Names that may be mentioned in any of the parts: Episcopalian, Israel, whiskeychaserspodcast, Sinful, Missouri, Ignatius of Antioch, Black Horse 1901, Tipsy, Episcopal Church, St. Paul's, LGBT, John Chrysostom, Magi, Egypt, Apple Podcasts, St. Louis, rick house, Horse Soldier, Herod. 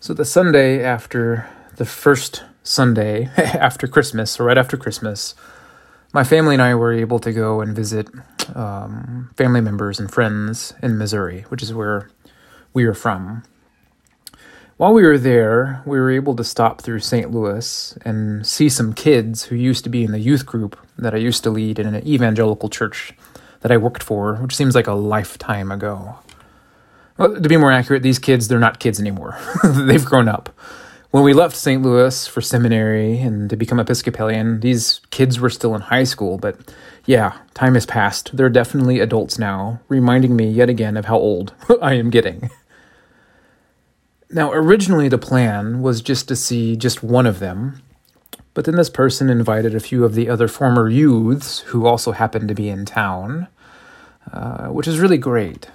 So the Sunday after, the first Sunday after Christmas, or right after Christmas, my family and I were able to go and visit family members and friends in Missouri, which is where we are from. While we were there, we were able to stop through St. Louis and see some kids who used to be in the youth group that I used to lead in an evangelical church that I worked for, which seems like a lifetime ago. Well, to be more accurate, these kids, they're not kids anymore. They've grown up. When we left St. Louis for seminary and to become Episcopalian, these kids were still in high school, but yeah, time has passed. They're definitely adults now, reminding me yet again of how old I am getting. Now, originally the plan was just to see just one of them, but then this person invited a few of the other former youths who also happened to be in town, which is really great,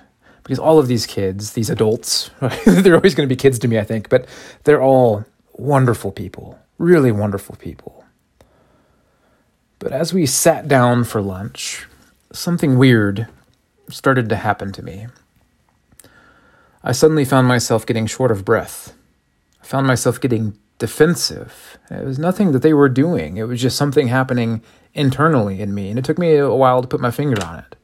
because all of these kids, these adults, they're always going to be kids to me, I think, but they're all wonderful people, really wonderful people. But as we sat down for lunch, something weird started to happen to me. I suddenly found myself getting short of breath. I found myself getting defensive. It was nothing that they were doing. It was just something happening internally in me, and it took me a while to put my finger on it.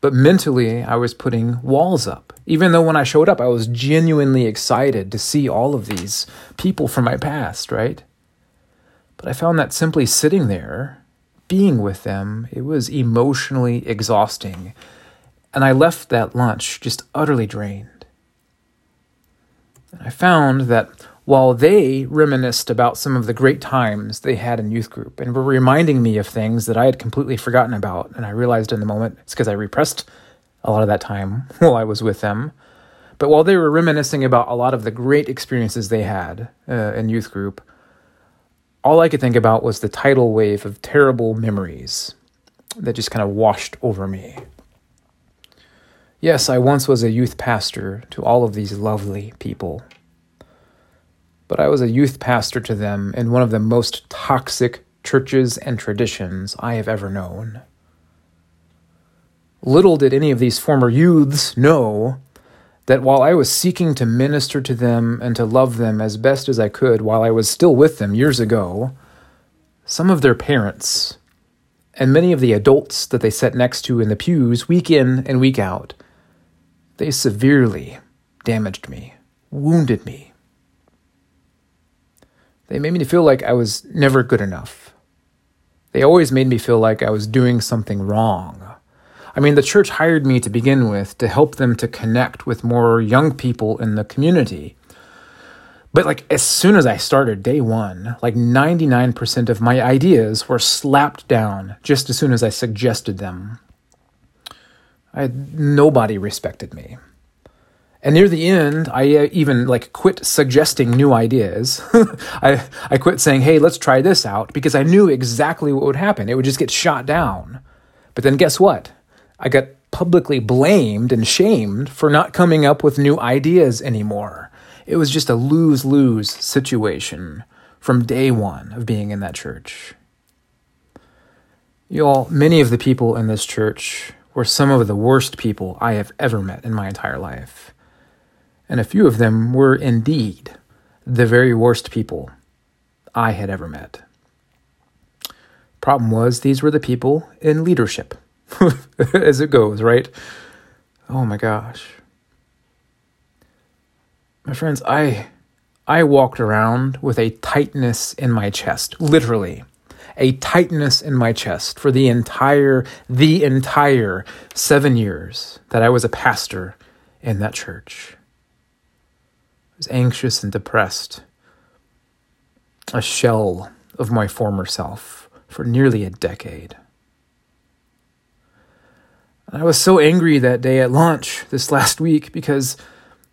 But mentally, I was putting walls up, even though when I showed up, I was genuinely excited to see all of these people from my past, right? But I found that simply sitting there, being with them, it was emotionally exhausting. And I left that lunch just utterly drained. And I found that while they reminisced about some of the great times they had in youth group and were reminding me of things that I had completely forgotten about, and I realized in the moment it's because I repressed a lot of that time while I was with them, but while they were reminiscing about a lot of the great experiences they had in youth group, all I could think about was the tidal wave of terrible memories that just kind of washed over me. Yes, I once was a youth pastor to all of these lovely people, but I was a youth pastor to them in one of the most toxic churches and traditions I have ever known. Little did any of these former youths know that while I was seeking to minister to them and to love them as best as I could while I was still with them years ago, some of their parents and many of the adults that they sat next to in the pews week in and week out, they severely damaged me, wounded me. They made me feel like I was never good enough. They always made me feel like I was doing something wrong. I mean, the church hired me to begin with to help them to connect with more young people in the community. But like as soon as I started day one, like 99% of my ideas were slapped down just as soon as I suggested them. Nobody respected me. And near the end, I even like quit suggesting new ideas. I quit saying, hey, let's try this out, because I knew exactly what would happen. It would just get shot down. But then guess what? I got publicly blamed and shamed for not coming up with new ideas anymore. It was just a lose-lose situation from day one of being in that church. Y'all, many of the people in this church were some of the worst people I have ever met in my entire life. And a few of them were indeed the very worst people I had ever met. Problem was, these were the people in leadership, as it goes, right? Oh my gosh. My friends, I walked around with a tightness in my chest, literally. A tightness in my chest for the entire 7 years that I was a pastor in that church. I was anxious and depressed, a shell of my former self for nearly a decade. And I was so angry that day at lunch this last week because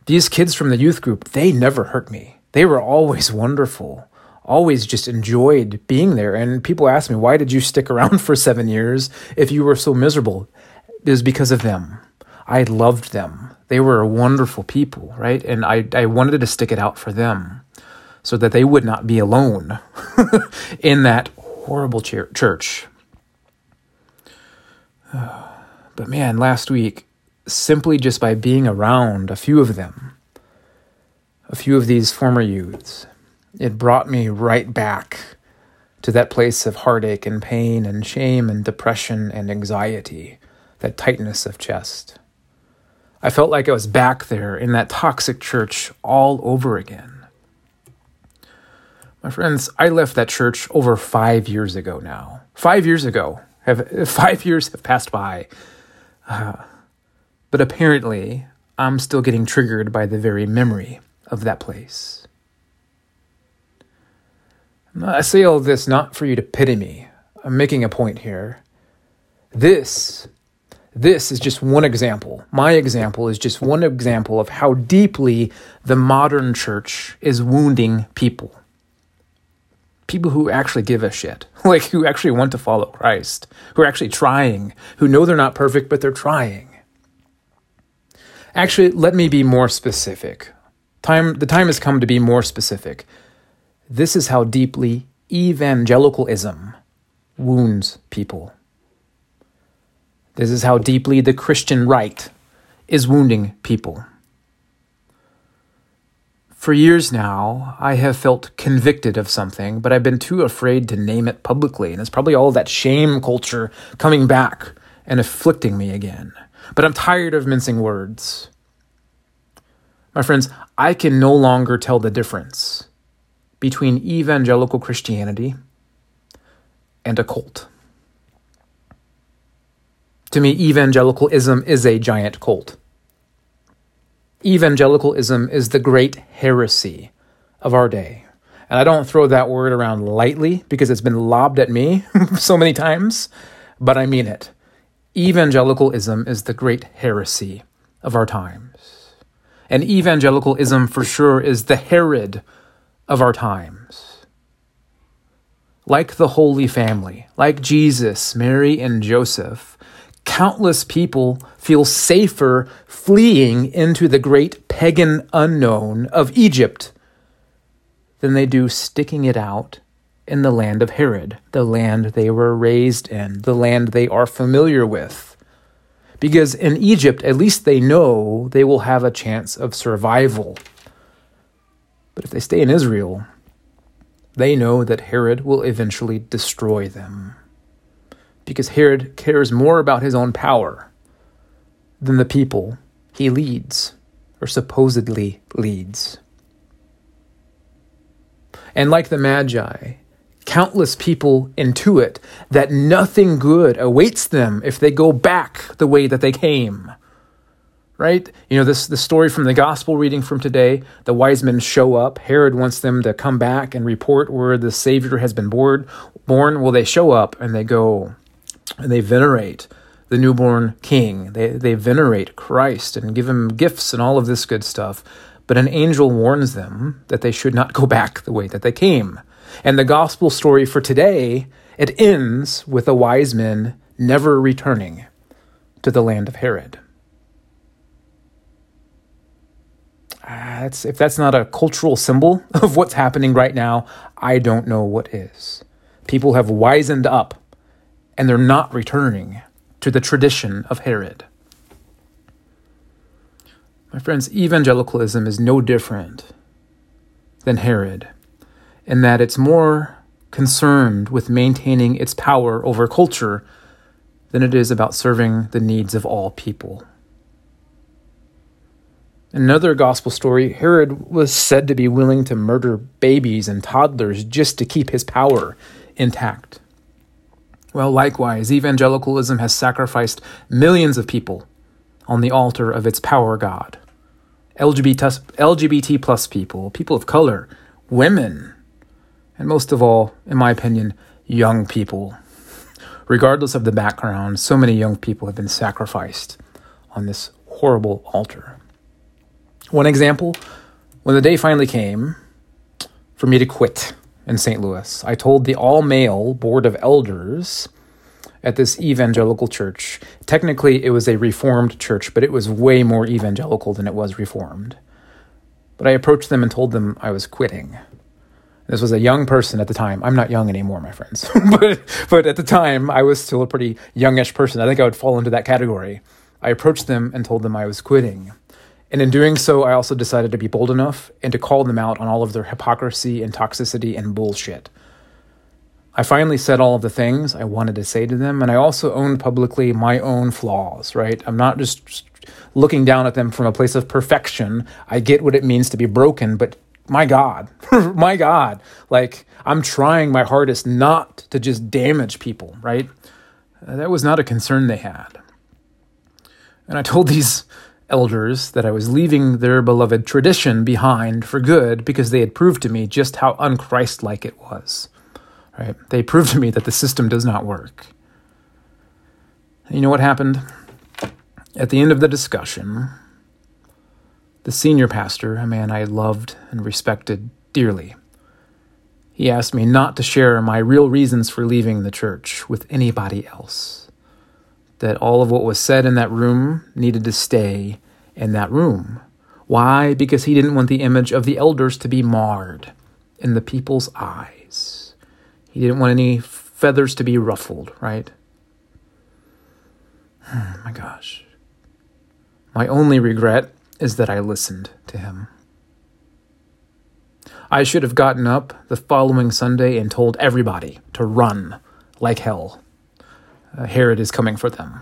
these kids from the youth group, they never hurt me. They were always wonderful, always just enjoyed being there. And people asked me, why did you stick around for 7 years if you were so miserable? It was because of them. I loved them. They were wonderful people, right? And I wanted to stick it out for them so that they would not be alone in that horrible church. But man, last week, simply just by being around a few of them, a few of these former youths, it brought me right back to that place of heartache and pain and shame and depression and anxiety, that tightness of chest. I felt like I was back there in that toxic church all over again. My friends, I left that church over 5 years ago now. 5 years ago. 5 years have passed by. But apparently, I'm still getting triggered by the very memory of that place. I say all this not for you to pity me. I'm making a point here. This is just one example. My example is just one example of how deeply the modern church is wounding people. People who actually give a shit, like who actually want to follow Christ, who are actually trying, who know they're not perfect, but they're trying. Actually, let me be more specific. The time has come to be more specific. This is how deeply evangelicalism wounds people. This is how deeply the Christian right is wounding people. For years now, I have felt convicted of something, but I've been too afraid to name it publicly. And it's probably all that shame culture coming back and afflicting me again. But I'm tired of mincing words. My friends, I can no longer tell the difference between evangelical Christianity and a cult. To me, evangelicalism is a giant cult. Evangelicalism is the great heresy of our day. And I don't throw that word around lightly because it's been lobbed at me so many times, but I mean it. Evangelicalism is the great heresy of our times. And evangelicalism for sure is the Herod of our times. Like the Holy Family, like Jesus, Mary, and Joseph, countless people feel safer fleeing into the great pagan unknown of Egypt than they do sticking it out in the land of Herod, the land they were raised in, the land they are familiar with. Because in Egypt, at least they know they will have a chance of survival. But if they stay in Israel, they know that Herod will eventually destroy them. Because Herod cares more about his own power than the people he leads, or supposedly leads. And like the Magi, countless people intuit that nothing good awaits them if they go back the way that they came. Right? You know, the story from the gospel reading from today, the wise men show up. Herod wants them to come back and report where the Savior has been born. Well, they show up and they go... and they venerate the newborn king. They venerate Christ and give him gifts and all of this good stuff. But an angel warns them that they should not go back the way that they came. And the gospel story for today, it ends with the wise men never returning to the land of Herod. If that's not a cultural symbol of what's happening right now, I don't know what is. People have wisened up. And they're not returning to the tradition of Herod. My friends, evangelicalism is no different than Herod in that it's more concerned with maintaining its power over culture than it is about serving the needs of all people. In another gospel story, Herod was said to be willing to murder babies and toddlers just to keep his power intact. Well, likewise, evangelicalism has sacrificed millions of people on the altar of its power god. LGBT plus people, people of color, women, and most of all, in my opinion, young people. Regardless of the background, so many young people have been sacrificed on this horrible altar. One example, when the day finally came for me to quit in St. Louis, I told the all-male board of elders at this evangelical church. Technically, it was a Reformed church, but it was way more evangelical than it was Reformed. But I approached them and told them I was quitting. This was a young person at the time. I'm not young anymore, my friends. But at the time, I was still a pretty youngish person. I think I would fall into that category. I approached them and told them I was quitting. And in doing so, I also decided to be bold enough and to call them out on all of their hypocrisy and toxicity and bullshit. I finally said all of the things I wanted to say to them, and I also owned publicly my own flaws, right? I'm not just looking down at them from a place of perfection. I get what it means to be broken, but my God, like, I'm trying my hardest not to just damage people, right? That was not a concern they had. And I told these elders that I was leaving their beloved tradition behind for good because they had proved to me just how unchristlike it was, right? They proved to me that the system does not work. And you know what happened? At the end of the discussion, the senior pastor, a man I loved and respected dearly, he asked me not to share my real reasons for leaving the church with anybody else, that all of what was said in that room needed to stay in that room. Why? Because he didn't want the image of the elders to be marred in the people's eyes. He didn't want any feathers to be ruffled, right? Oh my gosh. My only regret is that I listened to him. I should have gotten up the following Sunday and told everybody to run like hell. Herod is coming for them.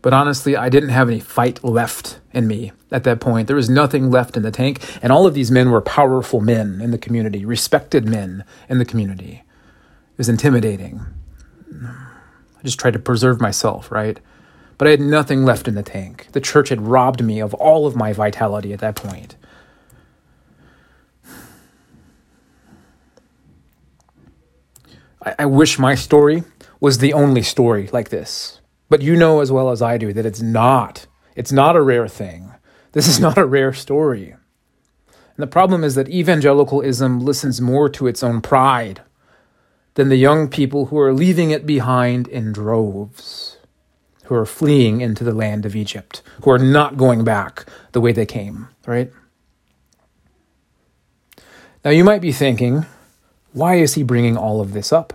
But honestly, I didn't have any fight left in me at that point. There was nothing left in the tank, and all of these men were powerful men in the community, respected men in the community. It was intimidating. I just tried to preserve myself, right? But I had nothing left in the tank. The church had robbed me of all of my vitality at that point. I wish my story was the only story like this. But you know as well as I do that it's not. It's not a rare thing. This is not a rare story. And the problem is that evangelicalism listens more to its own pride than the young people who are leaving it behind in droves, who are fleeing into the land of Egypt, who are not going back the way they came, right? Now you might be thinking, why is he bringing all of this up?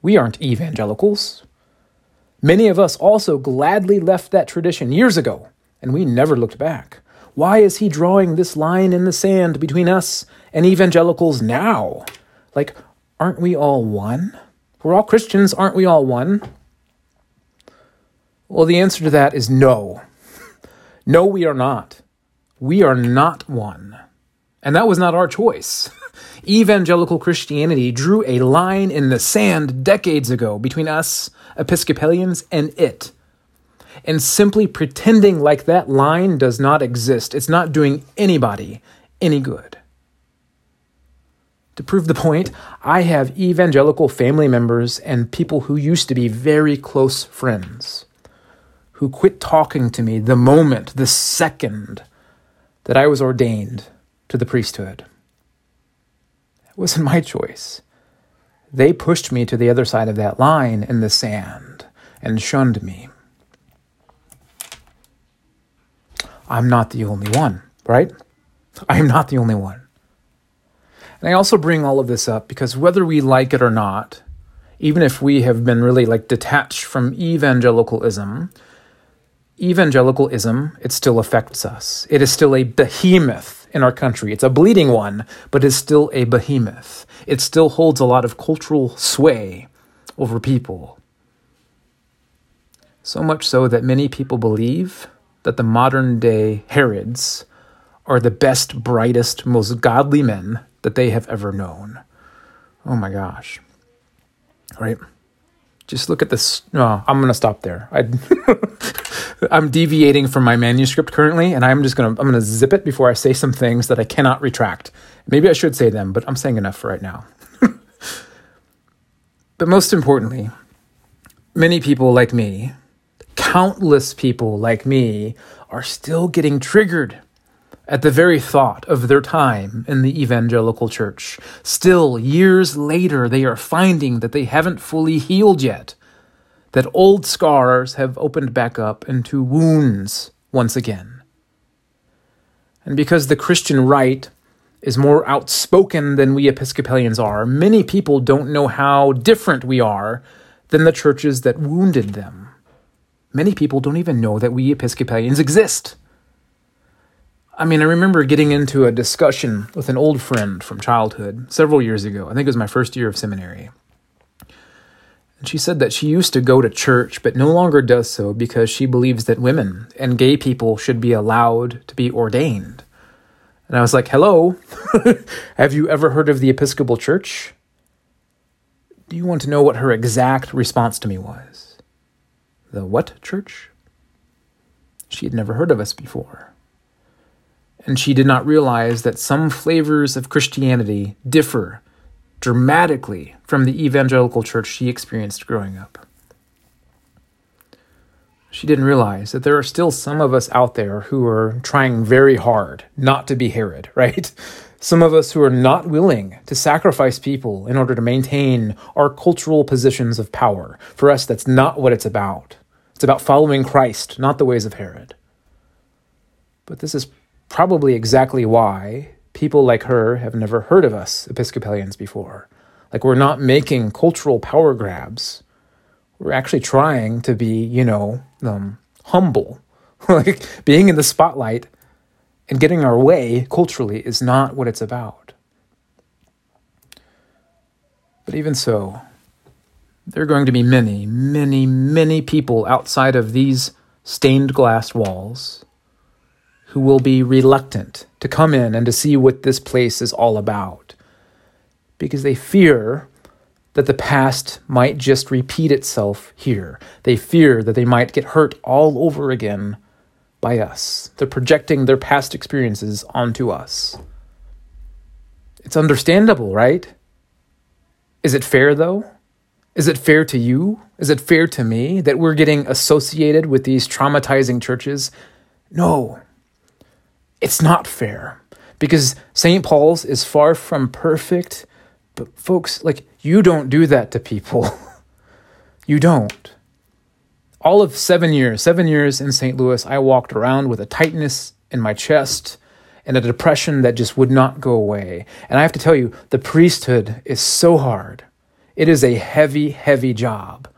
We aren't evangelicals. Many of us also gladly left that tradition years ago, and we never looked back. Why is he drawing this line in the sand between us and evangelicals now? Like, aren't we all one? We're all Christians, aren't we all one? Well, the answer to that is no. No, we are not. We are not one. And that was not our choice. Evangelical Christianity drew a line in the sand decades ago between us, Episcopalians, and it. And simply pretending like that line does not exist, it's not doing anybody any good. To prove the point, I have evangelical family members and people who used to be very close friends who quit talking to me the second that I was ordained to the priesthood. It wasn't my choice. They pushed me to the other side of that line in the sand and shunned me. I'm not the only one, right? I'm not the only one. And I also bring all of this up because whether we like it or not, even if we have been really detached from evangelicalism, it still affects us. It is still a behemoth in our country. It's a bleeding one, but it's still a behemoth. It still holds a lot of cultural sway over people. So much so that many people believe that the modern-day Herods are the best, brightest, most godly men that they have ever known. Oh my gosh. Right? Just look at this. No, I'm going to stop there. I'm deviating from my manuscript currently, and I'm going to zip it before I say some things that I cannot retract. Maybe I should say them, but I'm saying enough for right now. But most importantly, many people like me, countless people like me, are still getting triggered at the very thought of their time in the evangelical church. Still, years later, they are finding that they haven't fully healed yet, that old scars have opened back up into wounds once again. And because the Christian right is more outspoken than we Episcopalians are, many people don't know how different we are than the churches that wounded them. Many people don't even know that we Episcopalians exist. I mean, I remember getting into a discussion with an old friend from childhood several years ago. I think it was my first year of seminary. And she said that she used to go to church, but no longer does so because she believes that women and gay people should be allowed to be ordained. And I was like, hello, have you ever heard of the Episcopal Church? Do you want to know what her exact response to me was? The what church? She had never heard of us before. And she did not realize that some flavors of Christianity differ dramatically from the evangelical church she experienced growing up. She didn't realize that there are still some of us out there who are trying very hard not to be Herod, right? Some of us who are not willing to sacrifice people in order to maintain our cultural positions of power. For us, that's not what it's about. It's about following Christ, not the ways of Herod. But this is probably exactly why people like her have never heard of us Episcopalians before. Like, we're not making cultural power grabs. We're actually trying to be, humble. Like, being in the spotlight and getting our way culturally is not what it's about. But even so, there are going to be many, many, many people outside of these stained glass walls who will be reluctant to come in and to see what this place is all about, because they fear that the past might just repeat itself here. They fear that they might get hurt all over again by us. They're projecting their past experiences onto us. It's understandable, right? Is it fair, though? Is it fair to you? Is it fair to me that we're getting associated with these traumatizing churches? No. It's not fair, because St. Paul's is far from perfect, but folks, you don't do that to people. You don't. All of 7 years in St. Louis, I walked around with a tightness in my chest and a depression that just would not go away. And I have to tell you, the priesthood is so hard. It is a heavy, heavy job.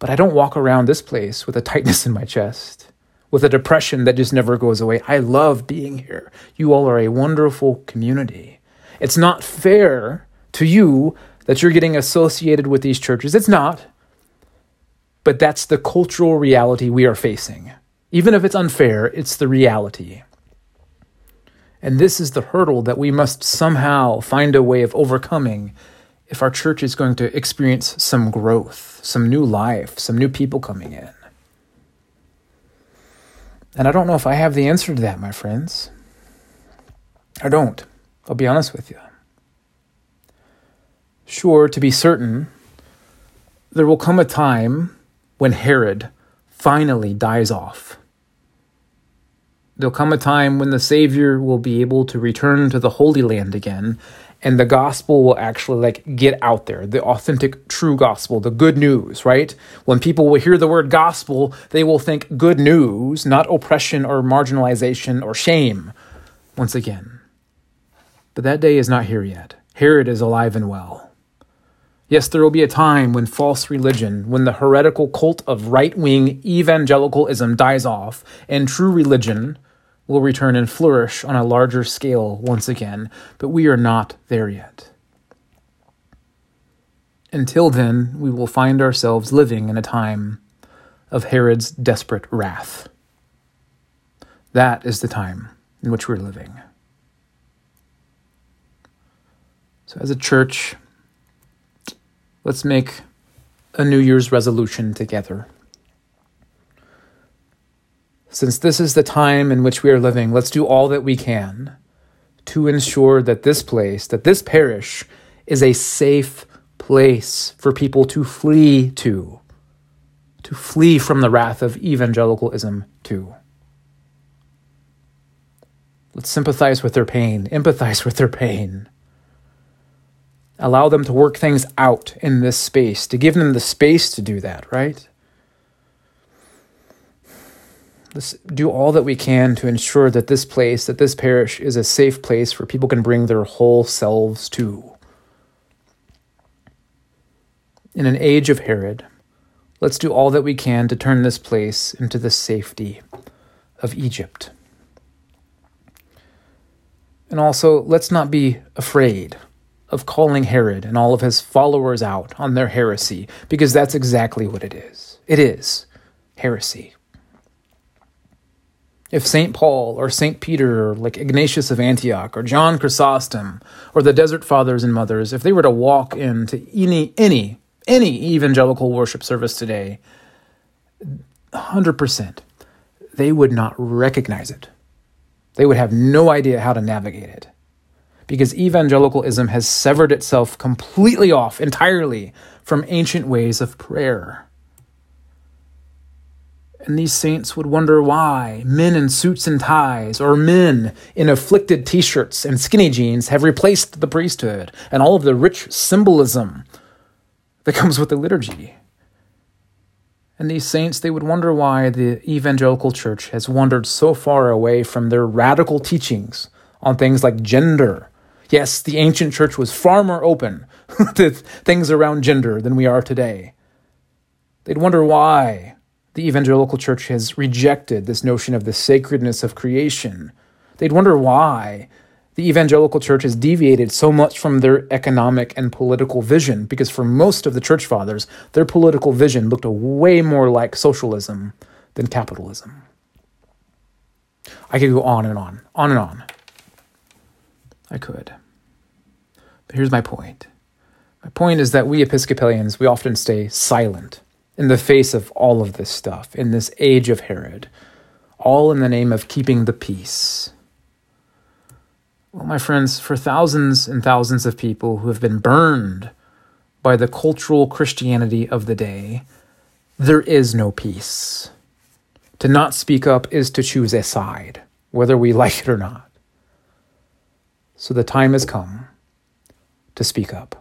But I don't walk around this place with a tightness in my chest, with a depression that just never goes away. I love being here. You all are a wonderful community. It's not fair to you that you're getting associated with these churches. It's not. But that's the cultural reality we are facing. Even if it's unfair, it's the reality. And this is the hurdle that we must somehow find a way of overcoming if our church is going to experience some growth, some new life, some new people coming in. And I don't know if I have the answer to that, my friends. I don't. I'll be honest with you. Sure, to be certain, there will come a time when Herod finally dies off. There'll come a time when the Savior will be able to return to the Holy Land again, and the gospel will actually get out there. The authentic, true gospel, the good news, right? When people will hear the word gospel, they will think good news, not oppression or marginalization or shame, once again. But that day is not here yet. Herod is alive and well. Yes, there will be a time when false religion, when the heretical cult of right-wing evangelicalism dies off, and true religion will return and flourish on a larger scale once again, but we are not there yet. Until then, we will find ourselves living in a time of Herod's desperate wrath. That is the time in which we're living. So as a church, let's make a New Year's resolution together. Since this is the time in which we are living, let's do all that we can to ensure that this place, that this parish, is a safe place for people to flee to flee from the wrath of evangelicalism to. Let's sympathize with their pain, empathize with their pain. Allow them to work things out in this space, to give them the space to do that, right? Let's do all that we can to ensure that this place, that this parish, is a safe place where people can bring their whole selves to. In an age of Herod, let's do all that we can to turn this place into the safety of Egypt. And also, let's not be afraid of calling Herod and all of his followers out on their heresy, because that's exactly what it is. It is heresy. If St. Paul or St. Peter or like Ignatius of Antioch or John Chrysostom or the Desert Fathers and Mothers, if they were to walk into any evangelical worship service today, 100%, they would not recognize it. They would have no idea how to navigate it, because evangelicalism has severed itself completely off entirely from ancient ways of prayer. And these saints would wonder why men in suits and ties or men in afflicted t-shirts and skinny jeans have replaced the priesthood and all of the rich symbolism that comes with the liturgy. And these saints, they would wonder why the evangelical church has wandered so far away from their radical teachings on things like gender. Yes, the ancient church was far more open to things around gender than we are today. They'd wonder why the evangelical church has rejected this notion of the sacredness of creation. They'd wonder why the evangelical church has deviated so much from their economic and political vision, because for most of the church fathers, their political vision looked way more like socialism than capitalism. I could go on and on. I could. But here's my point. My point is that we Episcopalians, we often stay silent in the face of all of this stuff, in this age of Herod, all in the name of keeping the peace. Well, my friends, for thousands and thousands of people who have been burned by the cultural Christianity of the day, there is no peace. To not speak up is to choose a side, whether we like it or not. So the time has come to speak up.